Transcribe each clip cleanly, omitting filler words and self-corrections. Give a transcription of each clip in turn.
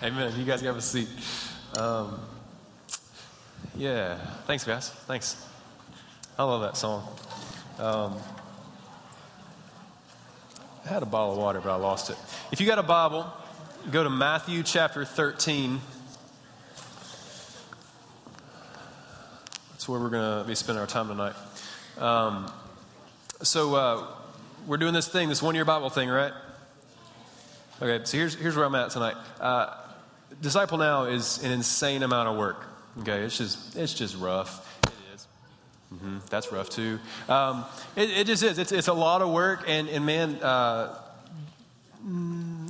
Amen. You guys have a seat. Yeah. Thanks, guys. Thanks. I love that song. I had a bottle of water, but I lost it. If you got a Bible, go to Matthew chapter 13. That's where we're going to be spending our time tonight. We're doing this thing, this one-year Bible thing, right? Okay, so here's where I'm at tonight. Disciple Now is an insane amount of work. Okay, it's just rough. It is. Mm-hmm. That's rough too. It just is. It's a lot of work, and man,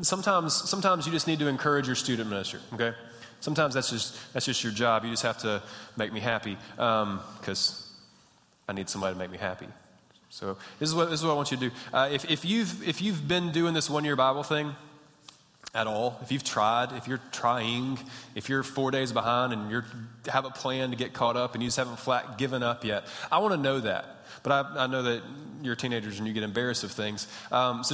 sometimes you just need to encourage your student minister. Okay, sometimes that's just your job. You just have to make me happy because I need somebody to make me happy. So this is what I want you to do. If you've been doing this one-year Bible thing at all, if you've tried, if you're trying, if you're 4 days behind and you have a plan to get caught up and you just haven't flat given up yet, I want to know that. But I know that you're teenagers and you get embarrassed of things. I want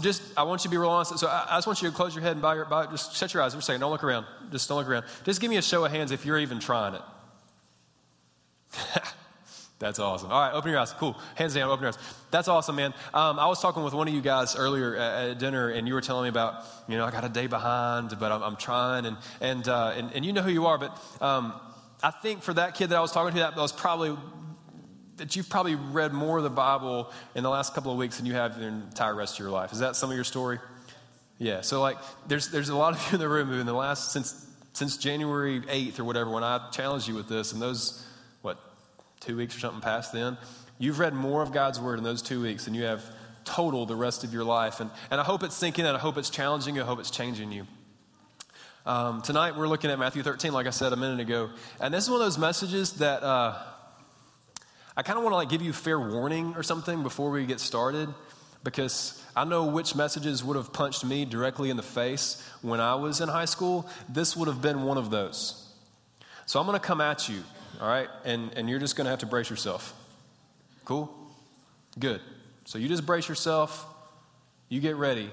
you to be real honest. So I just want you to close your head and just shut your eyes for a second. Don't look around. Just don't look around. Just give me a show of hands if you're even trying it. That's awesome. All right, open your eyes. Cool. Hands down, open your eyes. That's awesome, man. I was talking with one of you guys earlier at dinner, and you were telling me about, I got a day behind, but I'm trying, and you know who you are. But I think for that kid that I was talking to, you've probably read more of the Bible in the last couple of weeks than you have the entire rest of your life. Is that some of your story? Yeah. So there's a lot of you in the room who in the last since January 8th or whatever, when I challenged you with this, and those 2 weeks or something past then, you've read more of God's word in those 2 weeks than you have total the rest of your life. And I hope it's sinking in. I hope it's challenging you. I hope it's changing you. Tonight, we're looking at Matthew 13, like I said a minute ago. And this is one of those messages that I kind of want to give you fair warning or something before we get started, because I know which messages would have punched me directly in the face when I was in high school. This would have been one of those. So I'm going to come at you. All right, and you're just going to have to brace yourself. Cool? Good. So you just brace yourself. You get ready,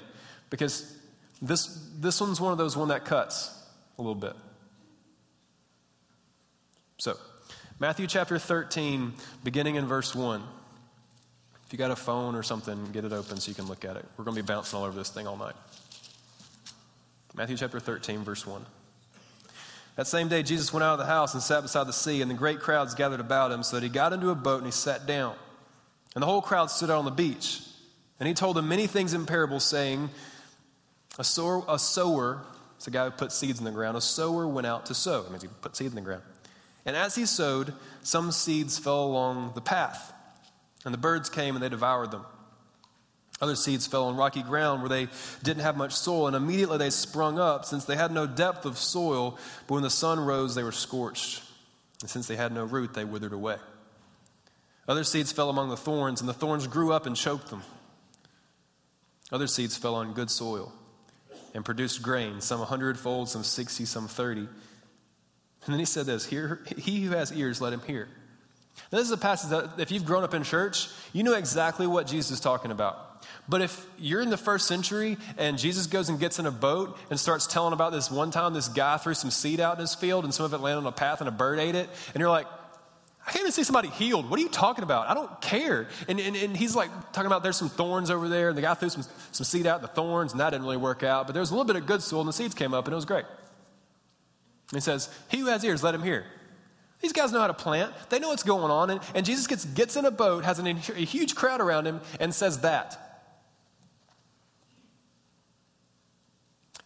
because this one's one that cuts a little bit. So Matthew chapter 13, beginning in verse 1. If you got a phone or something, get it open so you can look at it. We're going to be bouncing all over this thing all night. Matthew chapter 13, verse 1. That same day, Jesus went out of the house and sat beside the sea, and the great crowds gathered about him, so that he got into a boat and he sat down. And the whole crowd stood out on the beach. And he told them many things in parables, saying, a sower, it's a guy who put seeds in the ground, a sower went out to sow. It means he put seeds in the ground. And as he sowed, some seeds fell along the path, and the birds came and they devoured them. Other seeds fell on rocky ground where they didn't have much soil, and immediately they sprung up, since they had no depth of soil. But when the sun rose, they were scorched, and since they had no root, they withered away. Other seeds fell among the thorns, and the thorns grew up and choked them. Other seeds fell on good soil and produced grain, some 100-fold, some 60, some 30. And then he said this, he who has ears, let him hear. Now, this is a passage that if you've grown up in church, you know exactly what Jesus is talking about. But if you're in the first century and Jesus goes and gets in a boat and starts telling about this one time this guy threw some seed out in his field and some of it landed on a path and a bird ate it, and you're like, I can't even see somebody healed. What are you talking about? I don't care. And he's like talking about there's some thorns over there, and the guy threw some seed out in the thorns, and that didn't really work out. But there was a little bit of good soil, and the seeds came up, and it was great. And he says, he who has ears, let him hear. These guys know how to plant. They know what's going on. And Jesus gets in a boat, has a huge crowd around him, and says that.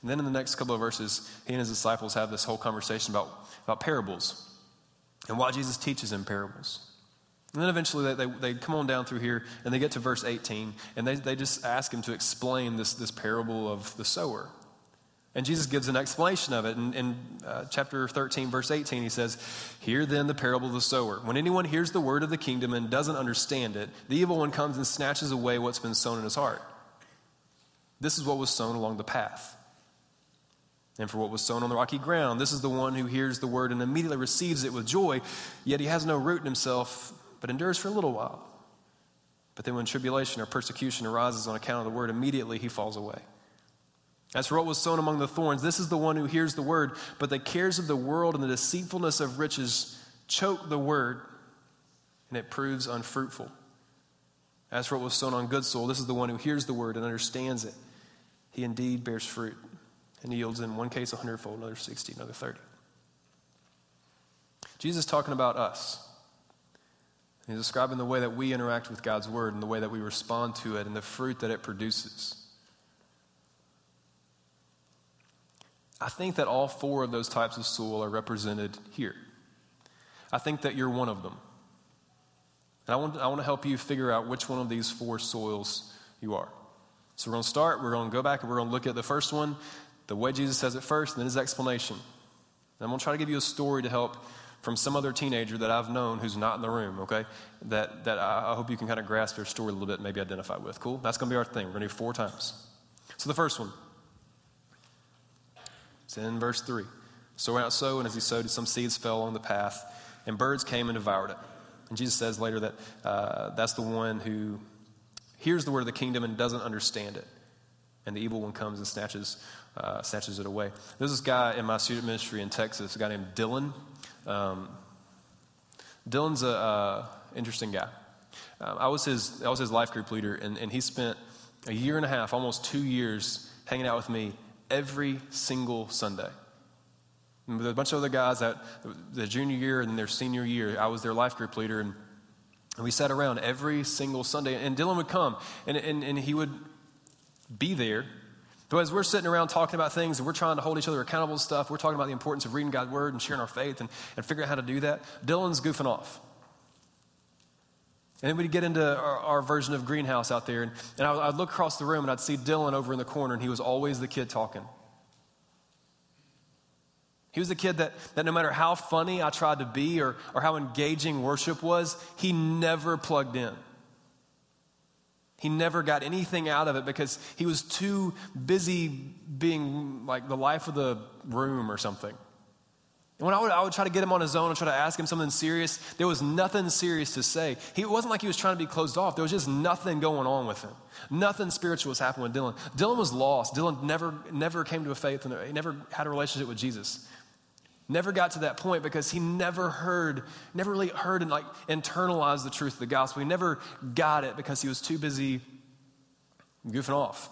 And then in the next couple of verses, he and his disciples have this whole conversation about parables and why Jesus teaches in parables. And then eventually they come on down through here, and they get to verse 18, and they just ask him to explain this parable of the sower. And Jesus gives an explanation of it. In chapter 13, verse 18, he says, "Hear then the parable of the sower. When anyone hears the word of the kingdom and doesn't understand it, the evil one comes and snatches away what's been sown in his heart. This is what was sown along the path. And for what was sown on the rocky ground, this is the one who hears the word and immediately receives it with joy, yet he has no root in himself, but endures for a little while. But then when tribulation or persecution arises on account of the word, immediately he falls away. As for what was sown among the thorns, this is the one who hears the word, but the cares of the world and the deceitfulness of riches choke the word, and it proves unfruitful. As for what was sown on good soil, this is the one who hears the word and understands it. He indeed bears fruit and yields in one case 100-fold, another 60, another 30. Jesus is talking about us. He's describing the way that we interact with God's word and the way that we respond to it and the fruit that it produces. I think that all four of those types of soil are represented here. I think that you're one of them. And I want to help you figure out which one of these four soils you are. So we're going to start, we're going to go back, and we're going to look at the first one, the way Jesus says it first, and then his explanation. And I'm going to try to give you a story to help from some other teenager that I've known who's not in the room, okay? That I hope you can kind of grasp their story a little bit and maybe identify with. Cool? That's going to be our thing. We're going to do four times. So the first one. It's in verse 3. So went out sow, and as he sowed, some seeds fell along the path, and birds came and devoured it. And Jesus says later that that's the one who hears the word of the kingdom and doesn't understand it. And the evil one comes and snatches it away. There's this guy in my student ministry in Texas, a guy named Dylan. Dylan's an interesting guy. I was his life group leader, and he spent a year and a half, almost 2 years, hanging out with me every single Sunday. And with a bunch of other guys that the junior year and their senior year, I was their life group leader, and we sat around every single Sunday. And Dylan would come, and he would be there. But as we're sitting around talking about things and we're trying to hold each other accountable to stuff, we're talking about the importance of reading God's word and sharing our faith and figuring out how to do that. Dylan's goofing off. And then we'd get into our version of Greenhouse out there. And I'd look across the room and I'd see Dylan over in the corner, and he was always the kid talking. He was the kid that no matter how funny I tried to be or how engaging worship was, he never plugged in. He never got anything out of it because he was too busy being like the life of the room or something. And when I would try to get him on his own and try to ask him something serious, there was nothing serious to say. It wasn't like he was trying to be closed off. There was just nothing going on with him. Nothing spiritual was happening with Dylan. Dylan was lost. Dylan never came to a faith, and he never had a relationship with Jesus. Never got to that point because he never really heard and like internalized the truth of the gospel. He never got it because he was too busy goofing off.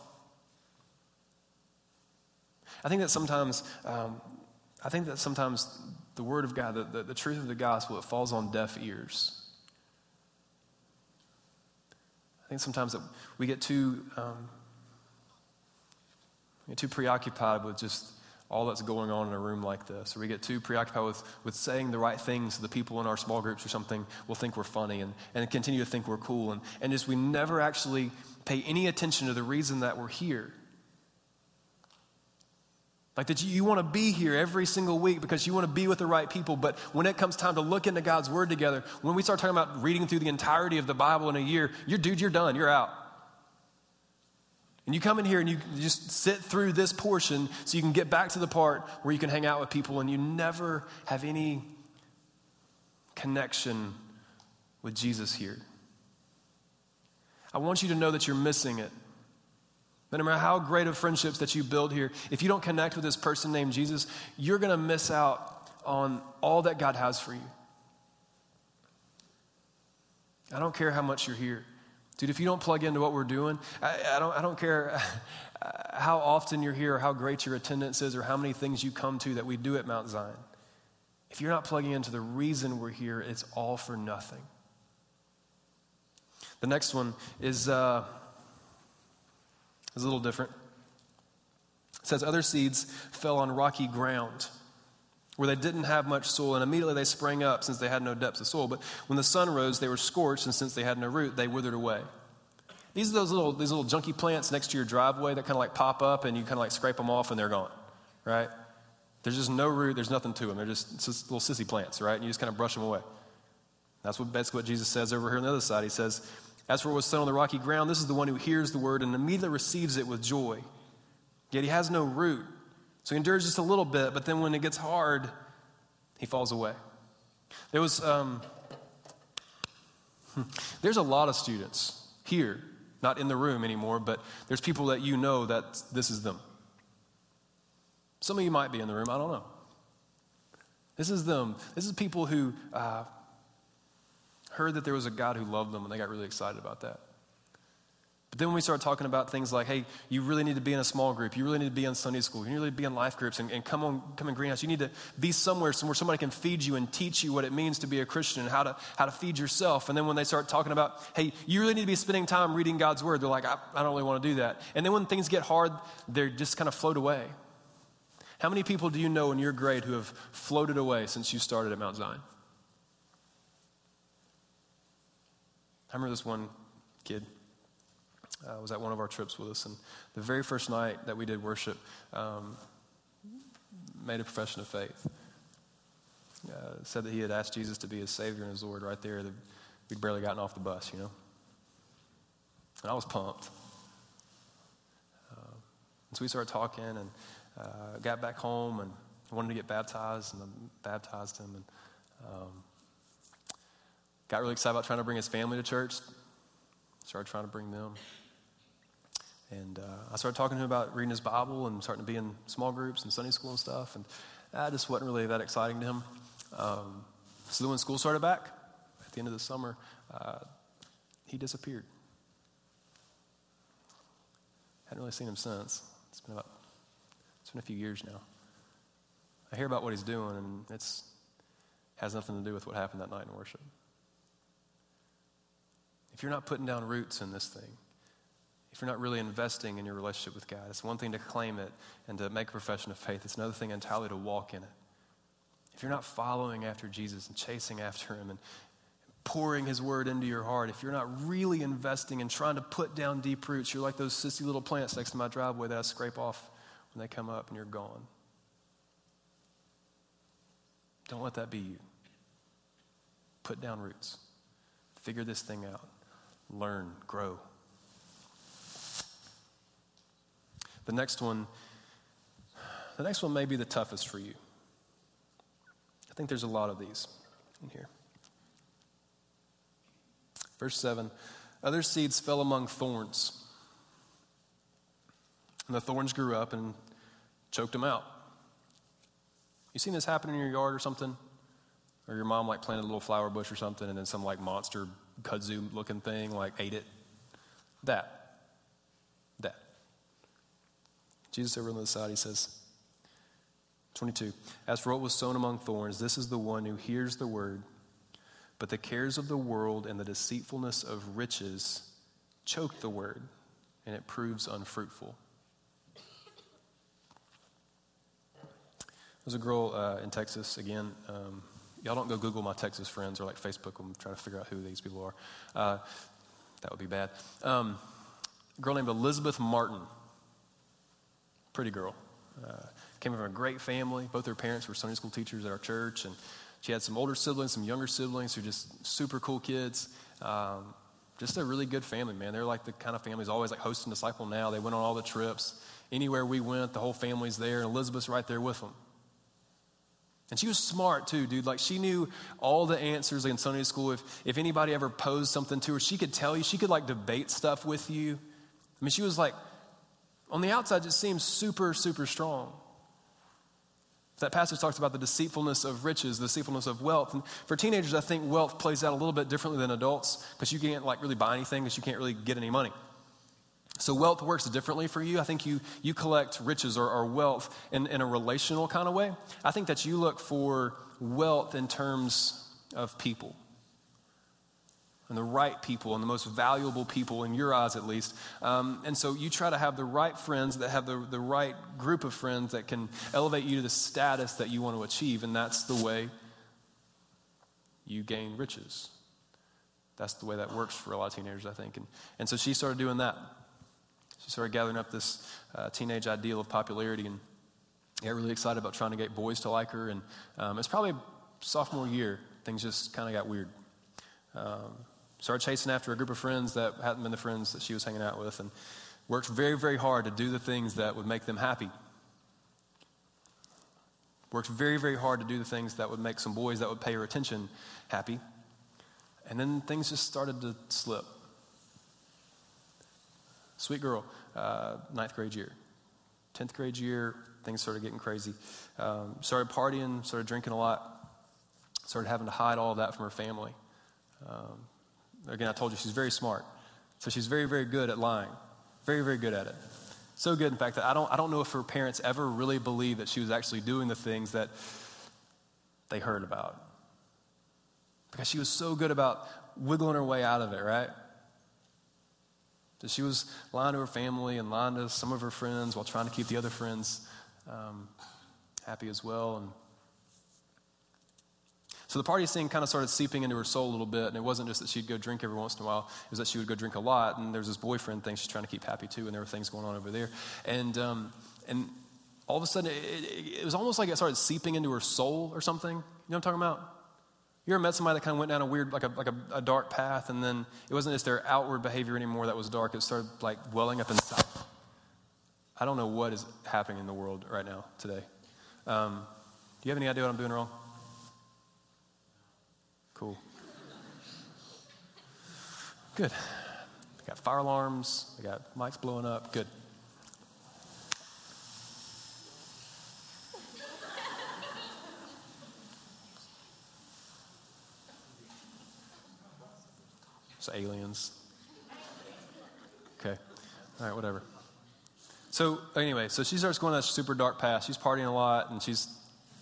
I think that sometimes the word of God, the truth of the gospel, it falls on deaf ears. I think sometimes that we get too preoccupied with just all that's going on in a room like this, or we get too preoccupied with saying the right things to the people in our small groups or something. We'll think we're funny and continue to think we're cool, and just we never actually pay any attention to the reason that we're here. Like that you want to be here every single week because you want to be with the right people, but when it comes time to look into God's word together, when we start talking about reading through the entirety of the Bible in a year, you're done, you're out. And you come in here and you just sit through this portion so you can get back to the part where you can hang out with people, and you never have any connection with Jesus here. I want you to know that you're missing it. No matter how great of friendships that you build here, if you don't connect with this person named Jesus, you're going to miss out on all that God has for you. I don't care how much you're here. Dude, if you don't plug into what we're doing, I don't care how often you're here or how great your attendance is or how many things you come to that we do at Mount Zion. If you're not plugging into the reason we're here, it's all for nothing. The next one is... It's a little different. It says, other seeds fell on rocky ground where they didn't have much soil, and immediately they sprang up since they had no depths of soil. But when the sun rose, they were scorched, and since they had no root, they withered away. These are these little junky plants next to your driveway that kind of like pop up, and you kind of like scrape them off, and they're gone, right? There's just no root. There's nothing to them. They're just little sissy plants, right? And you just kind of brush them away. That's basically what Jesus says over here on the other side. He says, as for what was sown on the rocky ground, this is the one who hears the word and immediately receives it with joy. Yet he has no root, so he endures just a little bit, but then when it gets hard, he falls away. There's a lot of students here, not in the room anymore, but there's people that you know that this is them. Some of you might be in the room, I don't know. This is them. This is people who heard that there was a God who loved them, and they got really excited about that. But then when we start talking about things like, hey, you really need to be in a small group. You really need to be in Sunday school. You really need to be in life groups and come in Greenhouse. You need to be somewhere somebody can feed you and teach you what it means to be a Christian and how to feed yourself. And then when they start talking about, hey, you really need to be spending time reading God's word, they're like, I don't really want to do that. And then when things get hard, they just kind of float away. How many people do you know in your grade who have floated away since you started at Mount Zion? I remember this one kid. Was at one of our trips with us, and the very first night that we did worship, made a profession of faith. Said that he had asked Jesus to be his Savior and his Lord right there. We'd barely gotten off the bus, you know. And I was pumped. So we started talking, and got back home, and wanted to get baptized, and I baptized him, and got really excited about trying to bring his family to church. Started trying to bring them. And I started talking to him about reading his Bible and starting to be in small groups and Sunday school and stuff. And that just wasn't really that exciting to him. So then when school started back at the end of the summer, he disappeared. Hadn't really seen him since. It's been a few years now. I hear about what he's doing, and it has nothing to do with what happened that night in worship. If you're not putting down roots in this thing, if you're not really investing in your relationship with God, it's one thing to claim it and to make a profession of faith. It's another thing entirely to walk in it. If you're not following after Jesus and chasing after him and pouring his word into your heart, if you're not really investing and trying to put down deep roots, you're like those sissy little plants next to my driveway that I scrape off when they come up and you're gone. Don't let that be you. Put down roots. Figure this thing out. Learn, grow. The next one may be the toughest for you. I think there's a lot of these in here. Verse 7, other seeds fell among thorns, and the thorns grew up and choked them out. You seen this happen in your yard or something? Or your mom like planted a little flower bush or something, and then some like monster kudzu looking thing like ate it? That. Jesus over on the other side, he says, 22, as for what was sown among thorns, this is the one who hears the word, but the cares of the world and the deceitfulness of riches choke the word, and it proves unfruitful. There's a girl in Texas, again, y'all don't go Google my Texas friends or like Facebook them, trying to figure out who these people are. That would be bad. A girl named Elizabeth Martin. Pretty girl. Came from a great family. Both her parents were Sunday school teachers at our church. And she had some older siblings, some younger siblings who are just super cool kids. Just a really good family, man. They're like the kind of families always like hosting Disciple Now. They went on all the trips. Anywhere we went, the whole family's there. And Elizabeth's right there with them. And she was smart too, dude. Like she knew all the answers in Sunday school. If anybody ever posed something to her, she could tell you. She could like debate stuff with you. I mean, she was like, on the outside, just seemed super, super strong. That passage talks about the deceitfulness of riches, the deceitfulness of wealth. And for teenagers, I think wealth plays out a little bit differently than adults because you can't like really buy anything because you can't really get any money. So wealth works differently for you. I think you collect riches or wealth in a relational kind of way. I think that you look for wealth in terms of people and the right people and the most valuable people in your eyes at least. And so you try to have the right friends that have the right group of friends that can elevate you to the status that you want to achieve, and that's the way you gain riches. That's the way that works for a lot of teenagers, I think. And so she started doing that. She started gathering up this teenage ideal of popularity and got really excited about trying to get boys to like her. And it's probably sophomore year. Things just kind of got weird. Started chasing after a group of friends that hadn't been the friends that she was hanging out with, and worked very, very hard to do the things that would make them happy. Worked very, very hard to do the things that would make some boys that would pay her attention happy. And then things just started to slip. Sweet girl, 9th grade year. 10th grade year, things started getting crazy. Started partying, started drinking a lot, started having to hide all of that from her family. Again, I told you she's very smart. So she's very, very good at lying. Very, very good at it. So good, in fact, that I don't know if her parents ever really believed that she was actually doing the things that they heard about. Because she was so good about wiggling her way out of it, right? So she was lying to her family and lying to some of her friends while trying to keep the other friends happy as well. And so the party scene kind of started seeping into her soul a little bit, and it wasn't just that she'd go drink every once in a while, it was that she would go drink a lot, and there's this boyfriend thing she's trying to keep happy too, and there were things going on over there. And all of a sudden, it was almost like it started seeping into her soul or something. You know what I'm talking about? You ever met somebody that kind of went down a weird, like a dark path, and then it wasn't just their outward behavior anymore that was dark, it started like welling up inside. I don't know what is happening in the world right now, today. Do you have any idea what I'm doing wrong? Cool. Good. We got fire alarms. We got mics blowing up. Good. It's aliens. Okay. All right, whatever. So anyway, so she starts going on a super dark path. She's partying a lot, and she's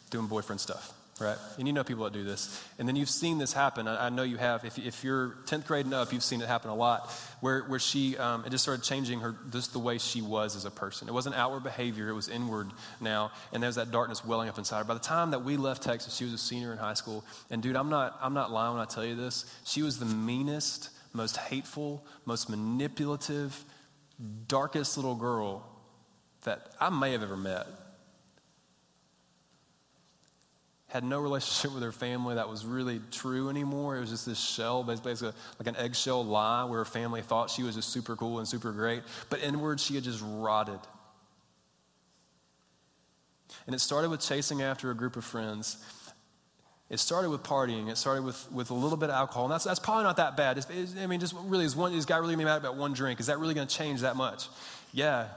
doing boyfriend stuff. Right? And you know people that do this. And then you've seen this happen. I know you have. If you're 10th grade and up, you've seen it happen a lot, where she, it just started changing her, just the way she was as a person. It wasn't outward behavior. It was inward now. And there's that darkness welling up inside her. By the time that we left Texas, she was a senior in high school. And dude, I'm not lying when I tell you this. She was the meanest, most hateful, most manipulative, darkest little girl that I may have ever met. Had no relationship with her family that was really true anymore. It was just this shell, basically like an eggshell lie where her family thought she was just super cool and super great, but inward she had just rotted. And it started with chasing after a group of friends. It started with partying. It started with a little bit of alcohol, and that's probably not that bad. Just really, is God really gonna be mad about one drink? Is that really gonna change that much? Yeah,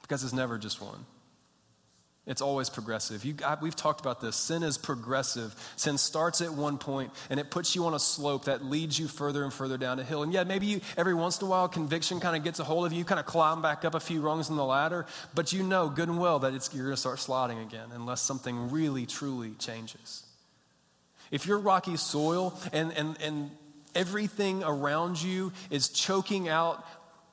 because it's never just one. It's always progressive. We've talked about this. Sin is progressive. Sin starts at one point, and it puts you on a slope that leads you further and further down a hill. And yeah, maybe you, every once in a while, conviction kind of gets a hold of you. You kind of climb back up a few rungs in the ladder, but you know good and well that you're going to start sliding again unless something really, truly changes. If you're rocky soil and everything around you is choking out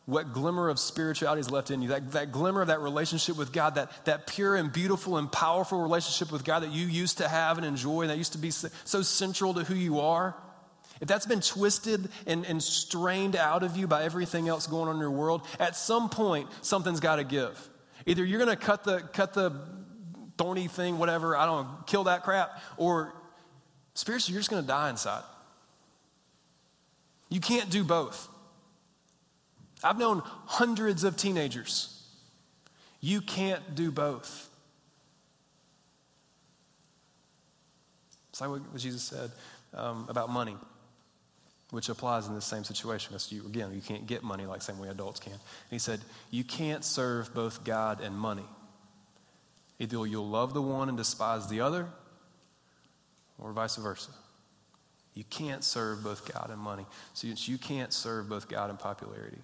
what glimmer of spirituality is left in you, that glimmer of that relationship with God, that pure and beautiful and powerful relationship with God that you used to have and enjoy, and that used to be so central to who you are, if that's been twisted and strained out of you by everything else going on in your world, at some point, something's got to give. Either you're going to cut the thorny thing, whatever, I don't know, kill that crap, or spiritually, you're just going to die inside. You can't do both. I've known hundreds of teenagers. You can't do both. It's like what Jesus said about money, which applies in the same situation. You can't get money like the same way adults can. And he said, you can't serve both God and money. Either you'll love the one and despise the other, or vice versa. You can't serve both God and money. So you can't serve both God and popularity.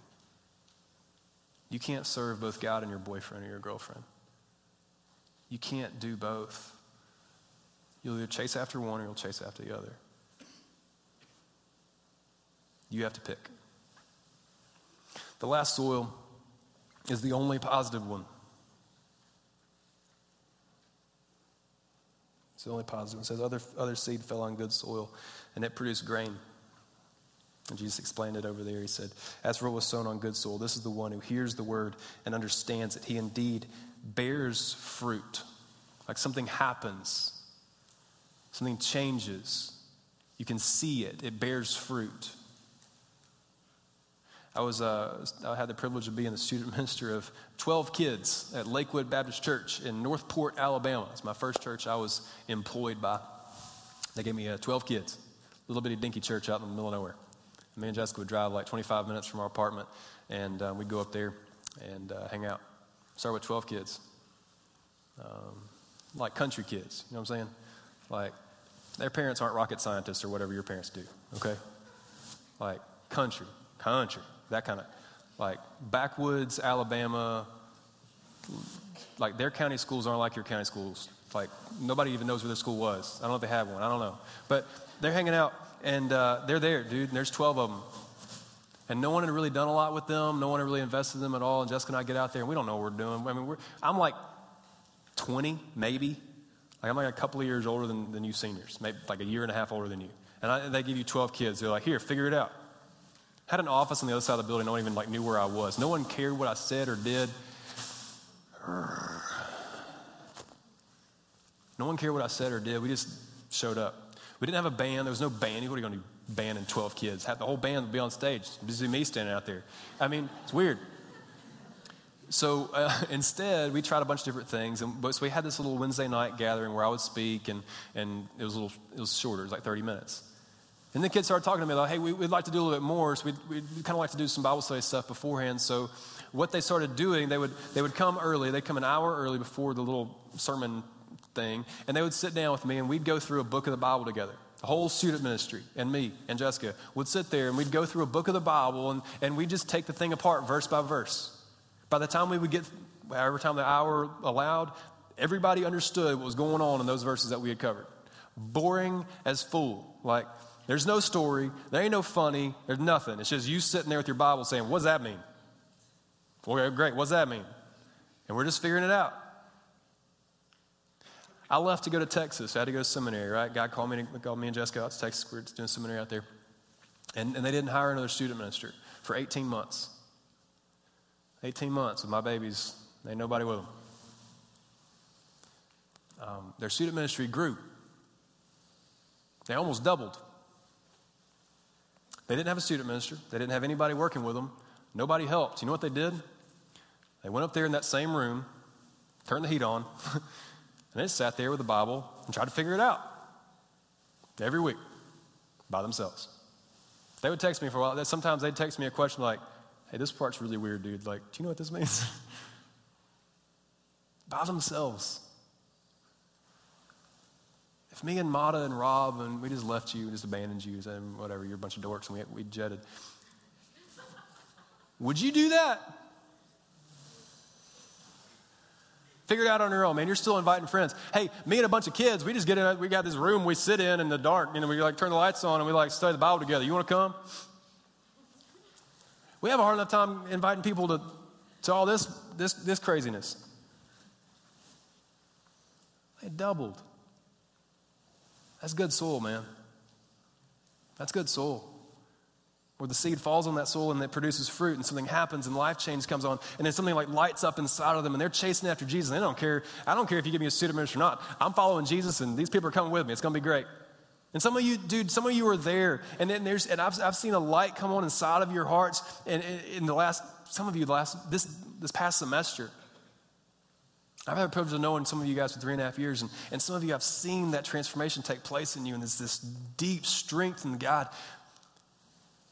You can't serve both God and your boyfriend or your girlfriend. You can't do both. You'll either chase after one or you'll chase after the other. You have to pick. The last soil is the only positive one. It's the only positive one. It says other seed fell on good soil and it produced grain. And Jesus explained it over there. He said, as for what was sown on good soil, this is the one who hears the word and understands it. He indeed bears fruit. Like something happens. Something changes. You can see it. It bears fruit. I had the privilege of being the student minister of 12 kids at Lakewood Baptist Church in Northport, Alabama. It's my first church I was employed by. They gave me 12 kids. Little bitty dinky church out in the middle of nowhere. Me and Jessica would drive like 25 minutes from our apartment, and we'd go up there and hang out. Started with 12 kids. like country kids, you know what I'm saying? Like, their parents aren't rocket scientists or whatever your parents do, okay? Like, country, that kind of, like, backwoods, Alabama, like, their county schools aren't like your county schools. Like, nobody even knows where their school was. I don't know if they have one. I don't know. But they're hanging out, and they're there, dude, and there's 12 of them. And no one had really done a lot with them. No one had really invested in them at all. And Jessica and I get out there, and we don't know what we're doing. I mean, I'm like 20, maybe. Like, I'm like a couple of years older than you seniors, maybe like a year and a half older than you. And they give you 12 kids. They're like, here, figure it out. Had an office on the other side of the building. No one even like knew where I was. No one cared what I said or did. No one cared what I said or did. We just showed up. We didn't have a band. There was no band. What are you going to do? Band and 12 kids. The whole band would be on stage. Just me standing out there. I mean, it's weird. So instead, we tried a bunch of different things. So we had this little Wednesday night gathering where I would speak, and it was shorter. It was like 30 minutes. And the kids started talking to me like, hey, we'd like to do a little bit more. So we'd kind of like to do some Bible study stuff beforehand. So what they started doing, they would come early. They'd come an hour early before the little sermon thing, and they would sit down with me, and we'd go through a book of the Bible together. The whole student ministry and me and Jessica would sit there, and we'd go through a book of the Bible, and we'd just take the thing apart verse by verse. By the time we would get, every time the hour allowed, everybody understood what was going on in those verses that we had covered. Boring as fool. Like, there's no story, there ain't no funny, there's nothing. It's just you sitting there with your Bible saying, what does that mean? Well, great, what does that mean? And we're just figuring it out. I left to go to Texas. I had to go to seminary, right? God called me and Jessica out to Texas. We were doing seminary out there. And they didn't hire another student minister for 18 months. 18 months with my babies. Ain't nobody with them. Their student ministry grew. They almost doubled. They didn't have a student minister. They didn't have anybody working with them. Nobody helped. You know what they did? They went up there in that same room, turned the heat on, and they sat there with the Bible and tried to figure it out every week by themselves. They would text me for a while. Sometimes they'd text me a question like, hey, this part's really weird, dude. Like, do you know what this means? By themselves. If me and Mata and Rob, and we just left you and just abandoned you and whatever, you're a bunch of dorks, and we jetted. Would you do that? Figure it out on your own, man. You're still inviting friends. Hey, me and a bunch of kids, we just get in, we got this room we sit in the dark, and we like turn the lights on and we like study the Bible together. You want to come? We have a hard enough time inviting people to all this craziness. They doubled. That's good soil, man. That's good soil. Where the seed falls on that soil and it produces fruit, and something happens and life change comes on, and then something like lights up inside of them, and they're chasing after Jesus. And they don't care. I don't care if you give me a student minister or not. I'm following Jesus, and these people are coming with me. It's going to be great. And some of you, dude, some of you are there, and then I've seen a light come on inside of your hearts, and in the last, some of you this past semester. I've had the privilege of knowing some of you guys for 3.5 years, and some of you I've seen that transformation take place in you, and there's this deep strength in God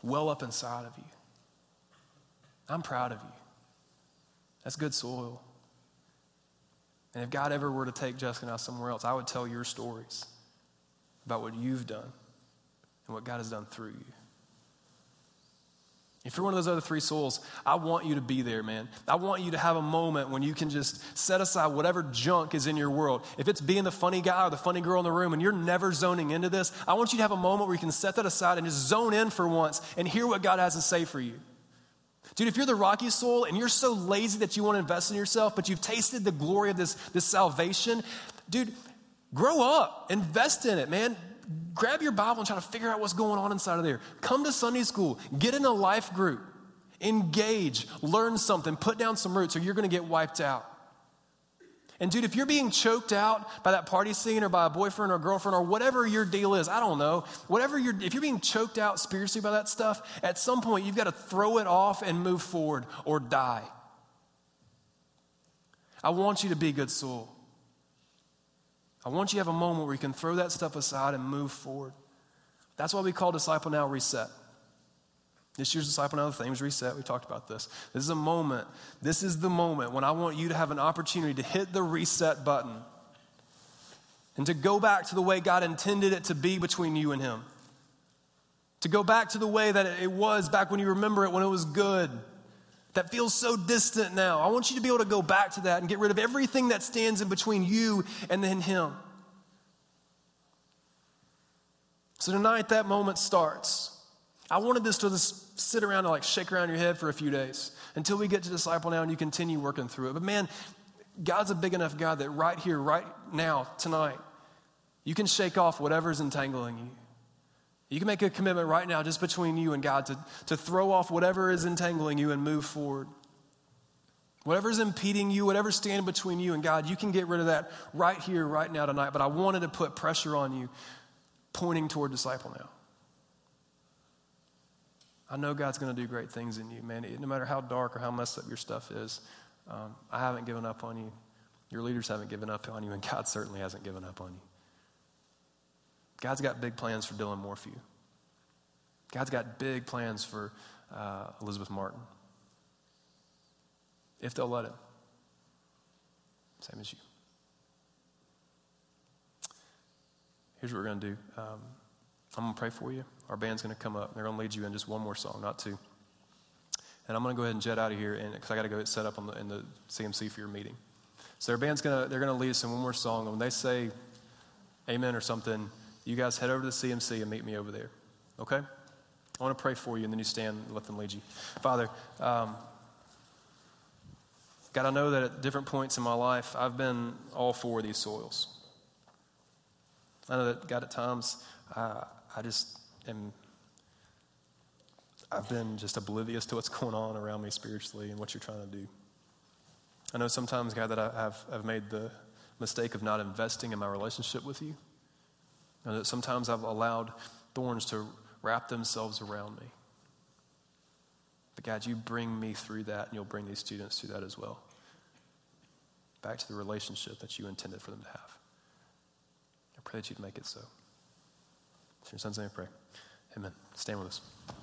well up inside of you. I'm proud of you. That's good soil. And if God ever were to take Jessica and I somewhere else, I would tell your stories about what you've done and what God has done through you. If you're one of those other three souls, I want you to be there, man. I want you to have a moment when you can just set aside whatever junk is in your world. If it's being the funny guy or the funny girl in the room and you're never zoning into this, I want you to have a moment where you can set that aside and just zone in for once and hear what God has to say for you. Dude, if you're the rocky soul and you're so lazy that you want to invest in yourself, but you've tasted the glory of this salvation, dude, grow up. Invest in it, man. Grab your Bible and try to figure out what's going on inside of there. Come to Sunday school. Get in a life group. Engage. Learn something. Put down some roots or you're going to get wiped out. And dude, if you're being choked out by that party scene or by a boyfriend or girlfriend or whatever your deal is, I don't know. If you're being choked out spiritually by that stuff, at some point you've got to throw it off and move forward or die. I want you to be good soul. I want you to have a moment where you can throw that stuff aside and move forward. That's why we call Disciple Now Reset. This year's Disciple Now, the theme is reset. We talked about this. This is a moment. This is the moment when I want you to have an opportunity to hit the reset button and to go back to the way God intended it to be between you and him. To go back to the way that it was back when you remember it, when it was good. That feels so distant now. I want you to be able to go back to that and get rid of everything that stands in between you and then him. So tonight, that moment starts. I wanted this to just sit around and like shake around your head for a few days until we get to Disciple Now and you continue working through it. But man, God's a big enough God that right here, right now, tonight, you can shake off whatever's entangling you. You can make a commitment right now just between you and God to throw off whatever is entangling you and move forward. Whatever's impeding you, whatever's standing between you and God, you can get rid of that right here, right now, tonight. But I wanted to put pressure on you pointing toward Disciple Now. I know God's going to do great things in you, man. No matter how dark or how messed up your stuff is, I haven't given up on you. Your leaders haven't given up on you, and God certainly hasn't given up on you. God's got big plans for Dylan Morphew. God's got big plans for Elizabeth Martin. If they'll let him. Same as you. Here's what we're going to do. I'm going to pray for you. Our band's going to come up. They're going to lead you in just one more song, not two. And I'm going to go ahead and jet out of here because I got to go get set up in the CMC for your meeting. So our band's they're going to lead us in one more song. And when they say amen or something, you guys head over to the CMC and meet me over there, okay? I want to pray for you, and then you stand and let them lead you. Father, God, I know that at different points in my life, I've been all four of these soils. I know that, God, at times, I've been just oblivious to what's going on around me spiritually and what you're trying to do. I know sometimes, God, that I've made the mistake of not investing in my relationship with you. And that sometimes I've allowed thorns to wrap themselves around me. But God, you bring me through that, and you'll bring these students through that as well. Back to the relationship that you intended for them to have. I pray that you'd make it so. In your son's name I pray. Amen. Stand with us.